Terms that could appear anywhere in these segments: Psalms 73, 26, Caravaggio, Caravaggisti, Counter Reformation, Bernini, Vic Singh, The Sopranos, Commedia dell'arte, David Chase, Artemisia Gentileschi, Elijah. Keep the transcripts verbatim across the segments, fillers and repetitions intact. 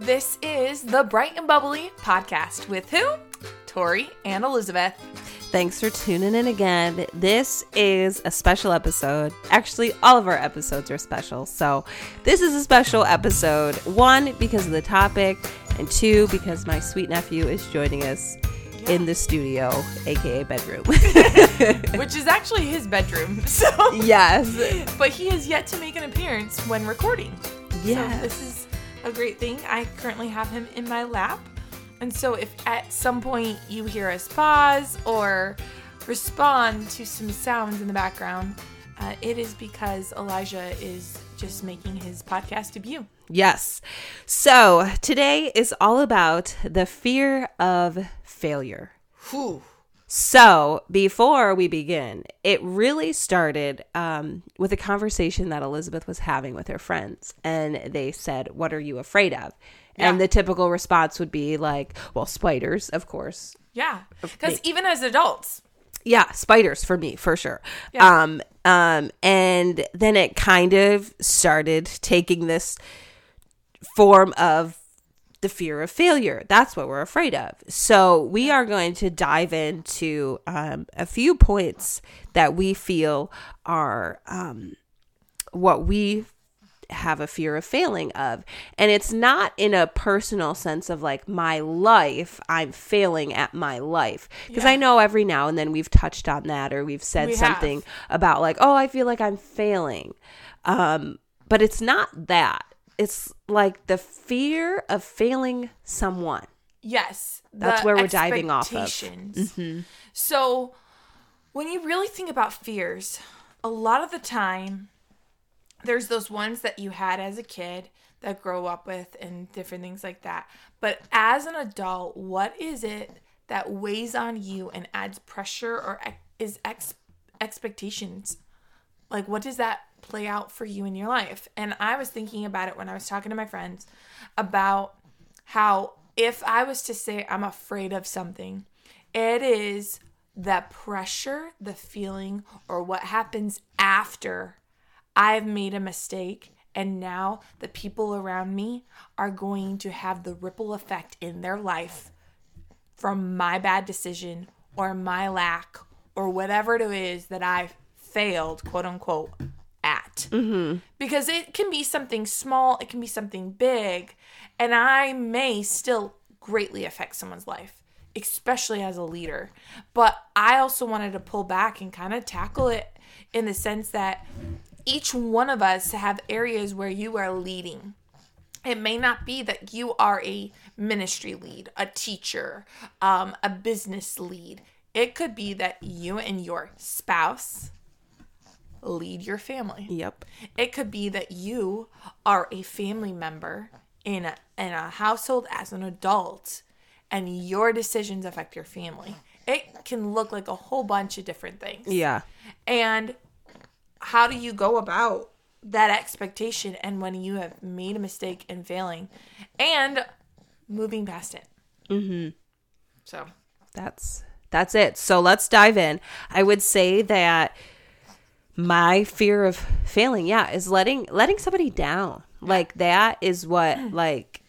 This is the Bright and Bubbly podcast with who? Tori and Elizabeth. Thanks for tuning in again. This is a special episode. Actually, all of our episodes are special. So this is a special episode. One, because of the topic. And two, because my sweet nephew is joining us yeah. in the studio, a k a bedroom. Which is actually his bedroom. So yes. But he has yet to make an appearance when recording. Yes. So this is a great thing. I currently have him in my lap. And so if at some point you hear us pause or respond to some sounds in the background, uh, it is because Elijah is just making his podcast debut. Yes. So today is all about the fear of failure. Whew. So before we begin, it really started um, with a conversation that Elizabeth was having with her friends. And they said, what are you afraid of? Yeah. And the typical response would be like, well, spiders, of course. Yeah. Because even as adults. Yeah. Spiders for me, for sure. Yeah. Um, um, and then it kind of started taking this form of the fear of failure. That's what we're afraid of. So we are going to dive into um, a few points that we feel are um, what we have a fear of failing of. And it's not in a personal sense of like my life, I'm failing at my life. Because yeah. I know every now and then we've touched on that, or we've said we something have. about like, oh, I feel like I'm failing. Um, but it's not that. It's like the fear of failing someone. Yes. That's where we're diving off of. Mm-hmm. So when you really think about fears, a lot of the time, there's those ones that you had as a kid that grow up with and different things like that. But as an adult, what is it that weighs on you and adds pressure or is ex- expectations? Like, what does that play out for you in your life? And I was thinking about it when I was talking to my friends about how if I was to say I'm afraid of something, it is the pressure, the feeling, or what happens after I've made a mistake, and now the people around me are going to have the ripple effect in their life from my bad decision or my lack or whatever it is that I failed, quote unquote, at. Mm-hmm. Because it can be something small, it can be something big, and I may still greatly affect someone's life, especially as a leader. But I also wanted to pull back and kind of tackle it in the sense that each one of us have areas where you are leading. It may not be that you are a ministry lead, a teacher, um, a business lead. It could be that you and your spouse lead your family. Yep. It could be that you are a family member in a, in a household as an adult, and your decisions affect your family. It can look like a whole bunch of different things. Yeah. And how do you go about that expectation and when you have made a mistake and failing and moving past it? Mm-hmm. So that's that's it. So let's dive in. I would say that my fear of failing, yeah, is letting letting somebody down. Like that is what like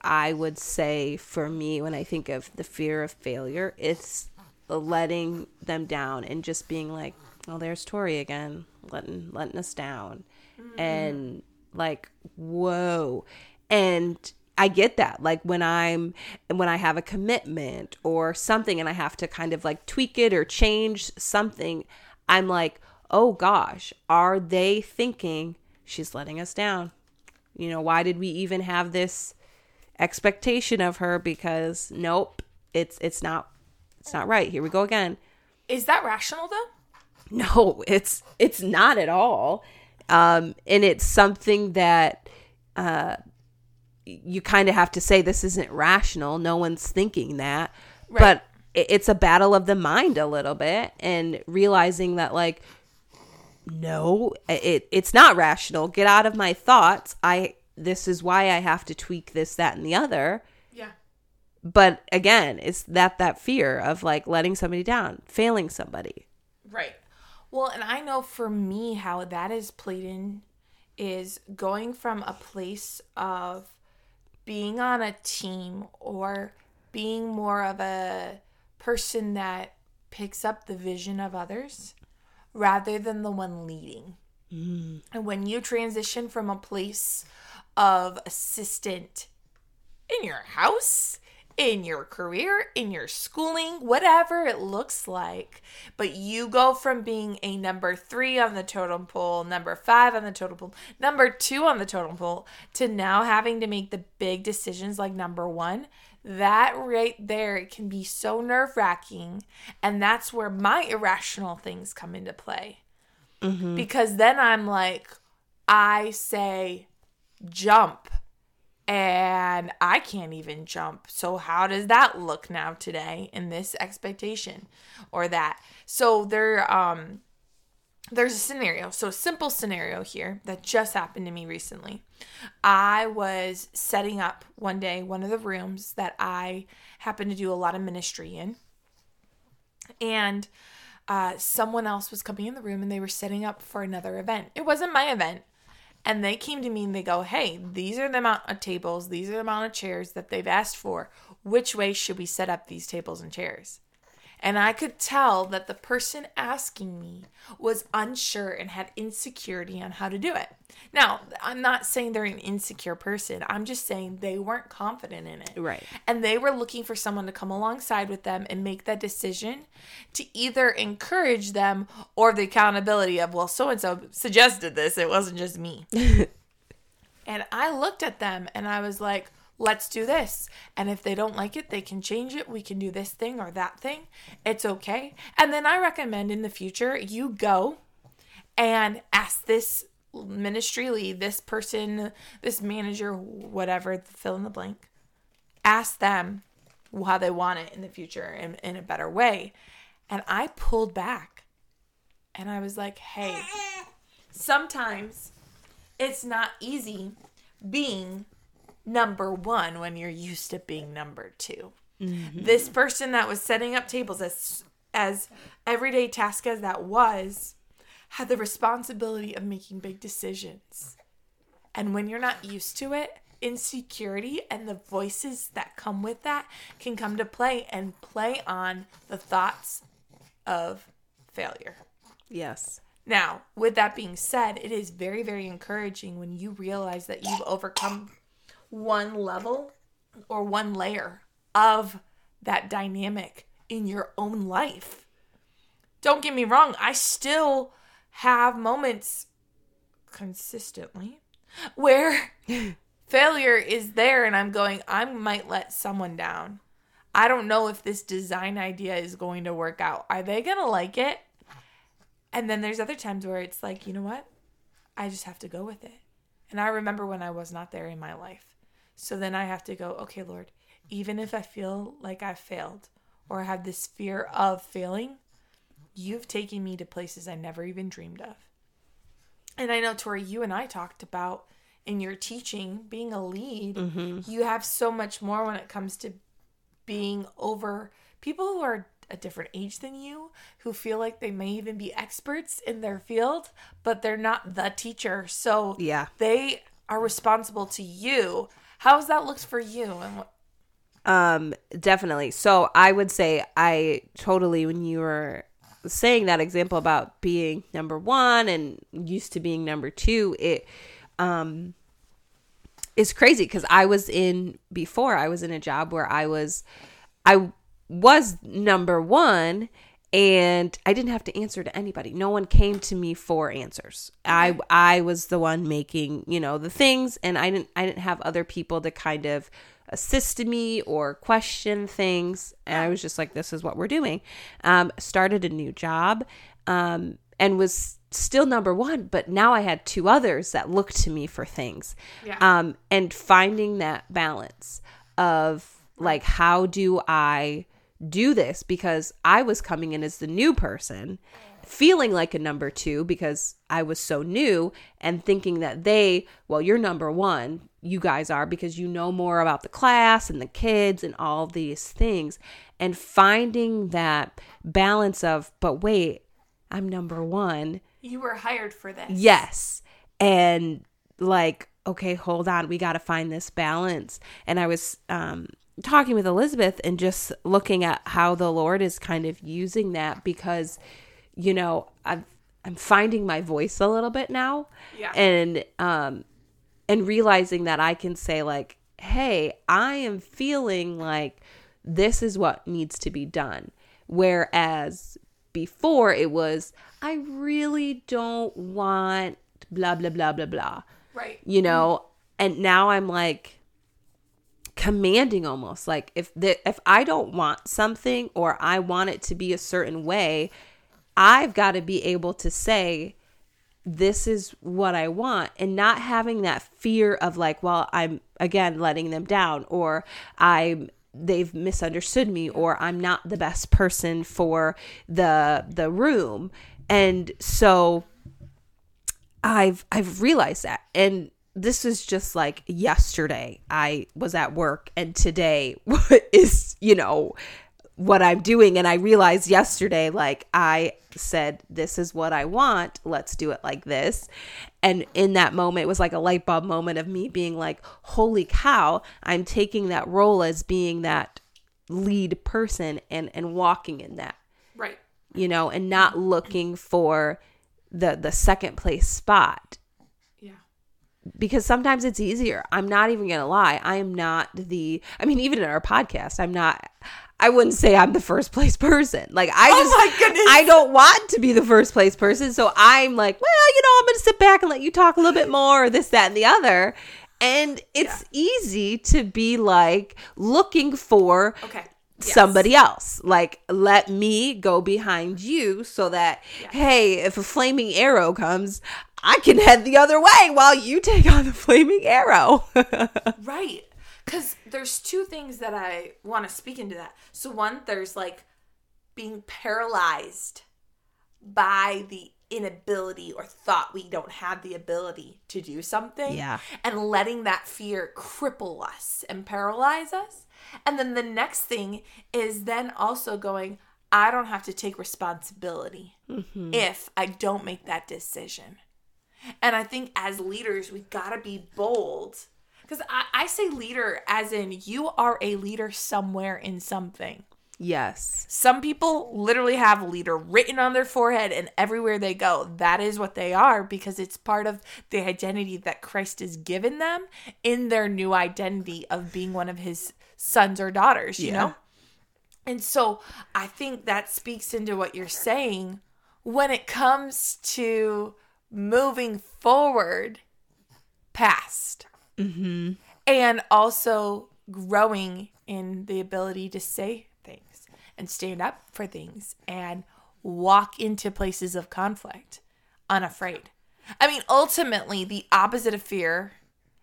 I would say for me when I think of the fear of failure, it's letting them down and just being like, well, there's Tori again, letting letting us down. Mm-hmm. And like, whoa. And I get that. Like when I'm when I have a commitment or something and I have to kind of like tweak it or change something, I'm like, oh gosh, are they thinking she's letting us down? You know, why did we even have this expectation of her? Because nope, it's it's not it's not right. Here we go again. Is that rational though? No, it's it's not at all. Um, and it's something that uh, you kind of have to say, this isn't rational. No one's thinking that. Right. But it's a battle of the mind a little bit, and realizing that like, no, it it's not rational. Get out of my thoughts. I this is why I have to tweak this, that, and the other. Yeah. But again, it's that that fear of like letting somebody down, failing somebody. Right. Well, and I know for me how that is played in is going from a place of being on a team or being more of a person that picks up the vision of others rather than the one leading. Mm. And when you transition from a place of assistant in your house, in your career, in your schooling, whatever it looks like, but you go from being a number three on the totem pole, number five on the totem pole, number two on the totem pole, to now having to make the big decisions like number one, that right there, it can be so nerve-wracking. And that's where my irrational things come into play. Mm-hmm. Because then I'm like, I say jump. And I can't even jump. So how does that look now today in this expectation or that? So there, um, there's a scenario. So a simple scenario here that just happened to me recently. I was setting up one day one of the rooms that I happen to do a lot of ministry in. And uh, someone else was coming in the room and they were setting up for another event. It wasn't my event. And they came to me and they go, hey, these are the amount of tables, these are the amount of chairs that they've asked for. Which way should we set up these tables and chairs? And I could tell that the person asking me was unsure and had insecurity on how to do it. Now, I'm not saying they're an insecure person. I'm just saying they weren't confident in it. Right. And they were looking for someone to come alongside with them and make that decision to either encourage them or the accountability of, well, so-and-so suggested this. It wasn't just me. And I looked at them and I was like, let's do this. And if they don't like it, they can change it. We can do this thing or that thing. It's okay. And then I recommend in the future, you go and ask this ministry lead, this person, this manager, whatever, fill in the blank. Ask them how they want it in the future in, in a better way. And I pulled back and I was like, hey, sometimes it's not easy being number one when you're used to being number two. Mm-hmm. This person that was setting up tables, as as everyday task as that was, had the responsibility of making big decisions. And when you're not used to it, insecurity and the voices that come with that can come to play and play on the thoughts of failure. Yes. Now, with that being said, it is very, very encouraging when you realize that you've overcome one level or one layer of that dynamic in your own life. Don't get me wrong. I still have moments consistently where failure is there and I'm going, I might let someone down. I don't know if this design idea is going to work out. Are they going to like it? And then there's other times where it's like, you know what? I just have to go with it. And I remember when I was not there in my life. So then I have to go, okay, Lord, even if I feel like I failed or have this fear of failing, you've taken me to places I never even dreamed of. And I know, Tori, you and I talked about in your teaching, being a lead, mm-hmm. you have so much more when it comes to being over people who are a different age than you, who feel like they may even be experts in their field, but they're not the teacher. So yeah. They are responsible to you. How has that looked for you? And what- um, definitely. So I would say I totally, when you were saying that example about being number one and used to being number two, it um, is crazy because I was in, before I was in a job where I was, I was number one and I didn't have to answer to anybody. No one came to me for answers. I I was the one making, you know, the things, and I didn't I didn't have other people to kind of assist me or question things. And I was just like, this is what we're doing. Um, started a new job um, and was still number one, but now I had two others that looked to me for things. Yeah. Um, and finding that balance of like, how do I do this? Because I was coming in as the new person, feeling like a number two because I was so new and thinking that they, well, you're number one, you guys are, because you know more about the class and the kids and all these things. And finding that balance of, but wait, I'm number one. You were hired for this. Yes. And like, okay, hold on, we got to find this balance. And I was um, talking with Elizabeth and just looking at how the Lord is kind of using that, because, you know, I've, I'm finding my voice a little bit now, yeah. and um, and realizing that I can say, like, hey, I am feeling like this is what needs to be done. Whereas before it was, I really don't want blah, blah, blah, blah, blah. Right. You know, and now I'm like commanding almost, like if the, if I don't want something or I want it to be a certain way, I've got to be able to say, this is what I want, and not having that fear of like, well, I'm again letting them down, or I'm they've misunderstood me, or I'm not the best person for the the room. And so I've I've realized that. And this is just like yesterday I was at work, and today is, you know, what I'm doing. And I realized yesterday, like I said, this is what I want. Let's do it like this. And in that moment, it was like a light bulb moment of me being like, holy cow, I'm taking that role as being that lead person and, and walking in that. Right. You know, and not looking for the the second place spot. Yeah. Because sometimes it's easier. I'm not even going to lie. I am not the, I mean, even in our podcast, I'm not, I wouldn't say I'm the first place person. Like I just, oh my goodness. I don't want to be the first place person. So I'm like, well, you know, I'm going to sit back and let you talk a little bit more, or this, that, and the other. And it's yeah. easy to be like looking for okay. yes. somebody else. Like, let me go behind you so that, yes. hey, if a flaming arrow comes, I can head the other way while you take on the flaming arrow. Right. Because there's two things that I want to speak into that. So one, there's like being paralyzed by the inability or thought we don't have the ability to do something. Yeah. And letting that fear cripple us and paralyze us. And then the next thing is then also going, I don't have to take responsibility mm-hmm. if I don't make that decision. And I think as leaders, we got to be bold. Because I, I say leader as in you are a leader somewhere in something. Yes. Some people literally have leader written on their forehead, and everywhere they go, that is what they are, because it's part of the identity that Christ has given them in their new identity of being one of his sons or daughters, you yeah. know? And so I think that speaks into what you're saying when it comes to moving forward past. Mm-hmm. And also growing in the ability to say things and stand up for things and walk into places of conflict unafraid. I mean, ultimately, the opposite of fear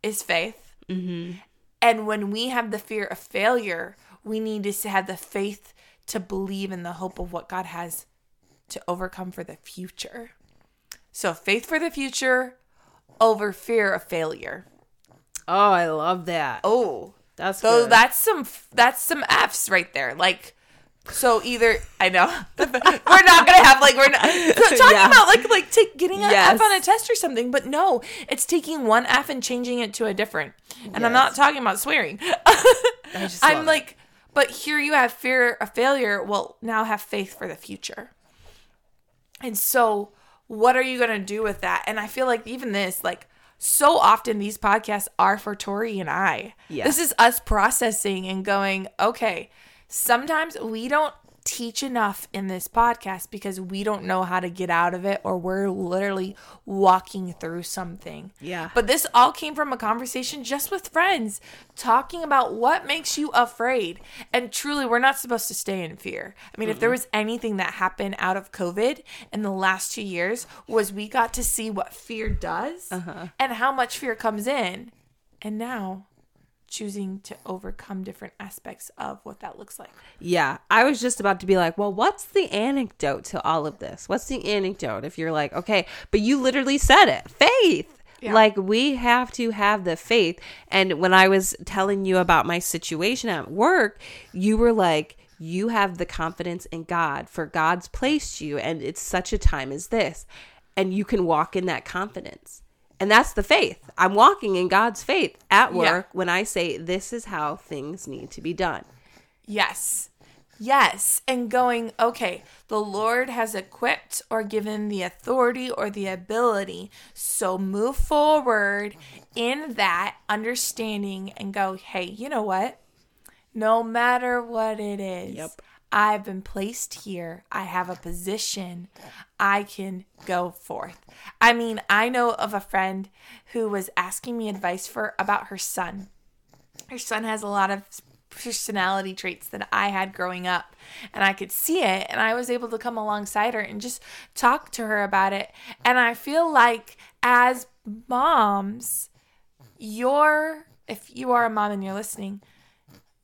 is faith. Mm-hmm. And when we have the fear of failure, we need to have the faith to believe in the hope of what God has to overcome for the future. So faith for the future over fear of failure. Oh, I love that. Oh, that's so good. That's some that's some F's right there. Like, so either I know we're not gonna have like we're not so talking yeah. about like like take, getting an yes. F on a test or something, but no, it's taking one F and changing it to a different. And yes. I'm not talking about swearing. I just I'm love like, it. But here you have fear of failure. Well, now have faith for the future. And so, what are you gonna do with that? And I feel like even this like. So often these podcasts are for Tori and I. Yeah. This is us processing and going, okay, sometimes we don't teach enough in this podcast because we don't know how to get out of it, or we're literally walking through something. Yeah. But this all came from a conversation just with friends talking about what makes you afraid. And truly, we're not supposed to stay in fear. I mean, mm-hmm. if there was anything that happened out of COVID in the last two years was we got to see what fear does uh-huh. and how much fear comes in. And now choosing to overcome different aspects of what that looks like. Yeah. I was just about to be like, well, what's the anecdote to all of this? What's the anecdote? If you're like, okay, but you literally said it, faith. Yeah. Like we have to have the faith. And when I was telling you about my situation at work, you were like, you have the confidence in God, for God's placed you. And it's such a time as this. And you can walk in that confidence. And that's the faith. I'm walking in God's faith at work yeah. when I say this is how things need to be done. Yes. Yes. And going, okay, the Lord has equipped or given the authority or the ability. So move forward in that understanding and go, hey, you know what? No matter what it is, yep. I've been placed here. I have a position. I can go forth. I mean, I know of a friend who was asking me advice for about her son. Her son has a lot of personality traits that I had growing up, and I could see it, and I was able to come alongside her and just talk to her about it. And I feel like as moms, your if you are a mom and you're listening,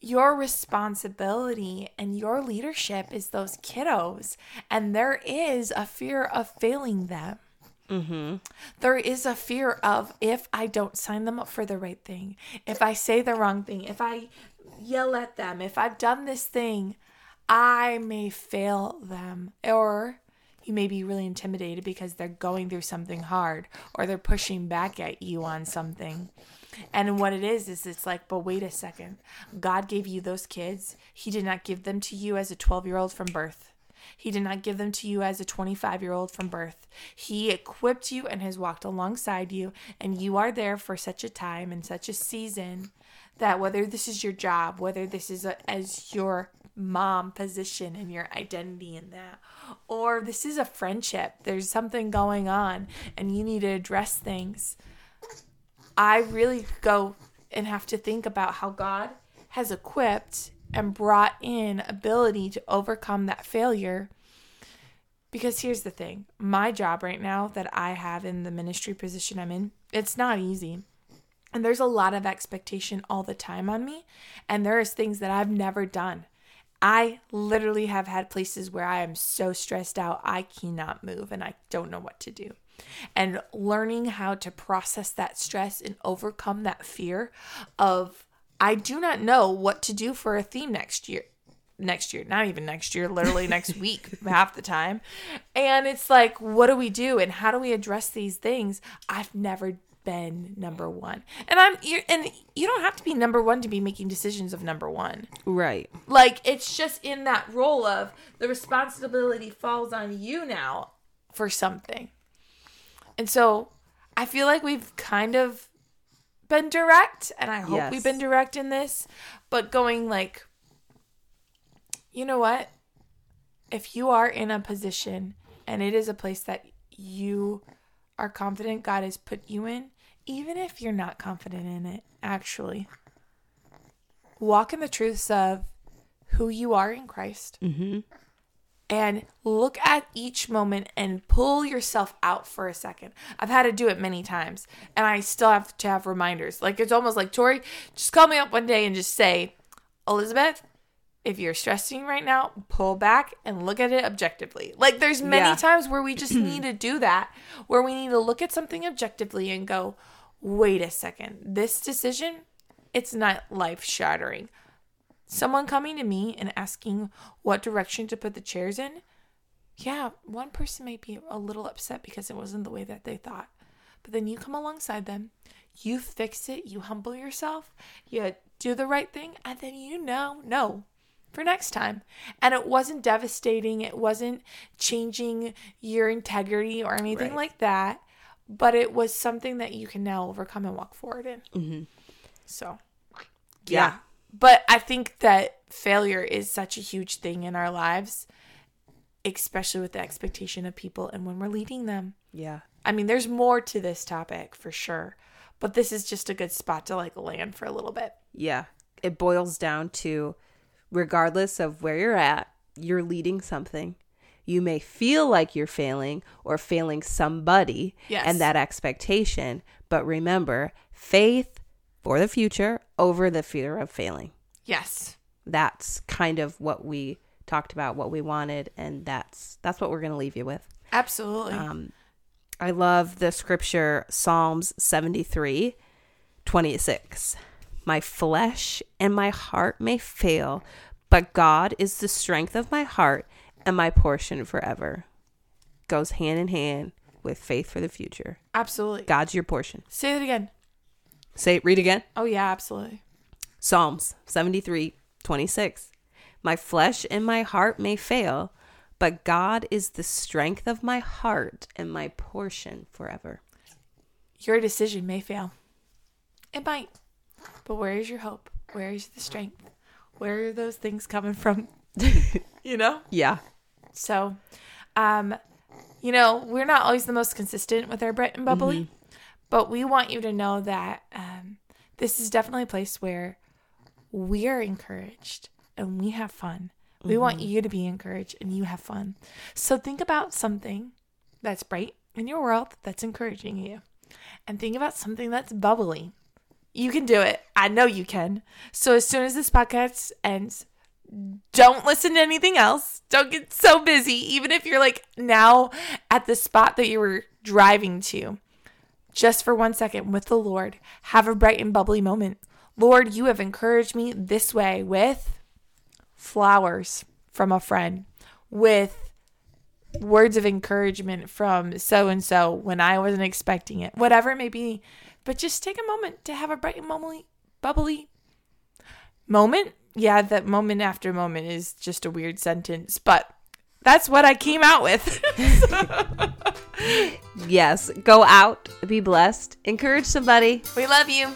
your responsibility and your leadership is those kiddos, and there is a fear of failing them. Mm-hmm. There is a fear of, if I don't sign them up for the right thing, if I say the wrong thing, if I yell at them, if I've done this thing, I may fail them. Or you may be really intimidated because they're going through something hard, or they're pushing back at you on something. And what it is, is it's like, but wait a second. God gave you those kids. He did not give them to you as a twelve-year-old from birth. He did not give them to you as a twenty-five-year-old from birth. He equipped you and has walked alongside you, and you are there for such a time and such a season that whether this is your job, whether this is a, as your mom position and your identity in that, or this is a friendship, there's something going on and you need to address things. I really go and have to think about how God has equipped and brought in ability to overcome that failure. Because here's the thing, my job right now that I have in the ministry position I'm in, it's not easy. And there's a lot of expectation all the time on me. And there is things that I've never done. I literally have had places where I am so stressed out, I cannot move and I don't know what to do. And learning how to process that stress and overcome that fear of, I do not know what to do for a theme next year, next year, not even next year, literally next week, half the time. And it's like, what do we do? And how do we address these things? I've never been number one. And I'm, you're, and you don't have to be number one to be making decisions of number one. Right. Like, it's just in that role of the responsibility falls on you now for something. And so I feel like we've kind of been direct, and I hope yes. we've been direct in this, but going like, you know what? If you are in a position and it is a place that you are confident God has put you in, even if you're not confident in it, actually, walk in the truths of who you are in Christ. Mm-hmm. And look at each moment and pull yourself out for a second. I've had to do it many times, and I still have to have reminders. Like, it's almost like, Tori, just call me up one day and just say, Elizabeth, if you're stressing right now, pull back and look at it objectively. Like, there's many yeah. times where we just need to do that, where we need to look at something objectively and go, wait a second, this decision, it's not life-shattering. Someone coming to me and asking what direction to put the chairs in, yeah, one person may be a little upset because it wasn't the way that they thought. But then you come alongside them, you fix it, you humble yourself, you do the right thing, and then you know, no, for next time. And it wasn't devastating, it wasn't changing your integrity or anything right. like that, but it was something that you can now overcome and walk forward in. Mm-hmm. So, yeah. yeah. But I think that failure is such a huge thing in our lives, especially with the expectation of people and when we're leading them. Yeah. I mean, there's more to this topic for sure, but this is just a good spot to like land for a little bit. Yeah. It boils down to, regardless of where you're at, you're leading something. You may feel like you're failing or failing somebody yes. and that expectation, but remember, faith for the future over the fear of failing. Yes. That's kind of what we talked about, what we wanted, and that's that's what we're going to leave you with. Absolutely. Um, I love the scripture, Psalms seventy-three, twenty-six. My flesh and my heart may fail, but God is the strength of my heart and my portion forever. Goes hand in hand with faith for the future. Absolutely. God's your portion. Say it again. Say it. Read again. Oh, yeah, absolutely. Psalms seventy-three, twenty-six. My flesh and my heart may fail, but God is the strength of my heart and my portion forever. Your decision may fail. It might. But where is your hope? Where is the strength? Where are those things coming from? You know? Yeah. So, um, you know, we're not always the most consistent with our Brett and Bubbly, mm-hmm. but we want you to know that um, this is definitely a place where we're encouraged and we have fun. Mm-hmm. We want you to be encouraged and you have fun. So think about something that's bright in your world that's encouraging you, and think about something that's bubbly. You can do it. I know you can. So as soon as this podcast ends, don't listen to anything else. Don't get so busy. Even if you're like now at the spot that you were driving to, just for one second with the Lord, have a bright and bubbly moment. Lord, you have encouraged me this way with flowers from a friend, with words of encouragement from so-and-so when I wasn't expecting it, whatever it may be. But just take a moment to have a bright and bubbly, bubbly moment. Yeah, that moment after moment is just a weird sentence, but that's what I came out with. Yes, go out, be blessed, encourage somebody. We love you.